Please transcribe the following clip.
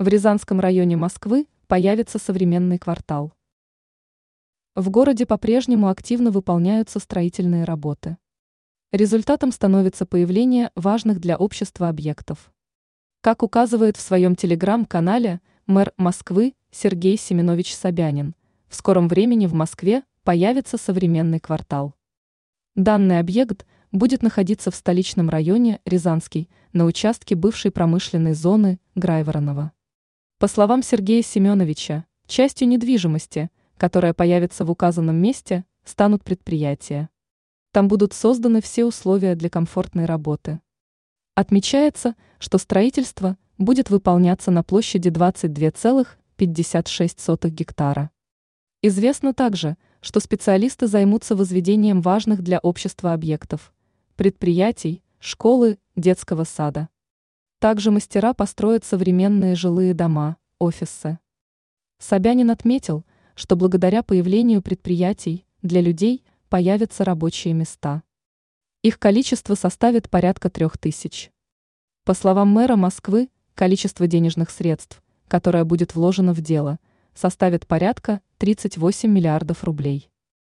В Рязанском районе Москвы появится современный квартал. В городе по-прежнему активно выполняются строительные работы. Результатом становится появление важных для общества объектов. Как указывает в своем телеграм-канале мэр Москвы Сергей Семенович Собянин, в скором времени в Москве появится современный квартал. Данный объект будет находиться в столичном районе Рязанский на участке бывшей промышленной зоны Грайвороново. По словам Сергея Семеновича, частью недвижимости, которая появится в указанном месте, станут предприятия. Там будут созданы все условия для комфортной работы. Отмечается, что строительство будет выполняться на площади 22,56 гектара. Известно также, что специалисты займутся возведением важных для общества объектов, предприятий, школы, детского сада. Также мастера построят современные жилые дома, офисы. Собянин отметил, что благодаря появлению предприятий для людей появятся рабочие места. Их количество составит порядка 3000. По словам мэра Москвы, количество денежных средств, которое будет вложено в дело, составит порядка 38 миллиардов рублей.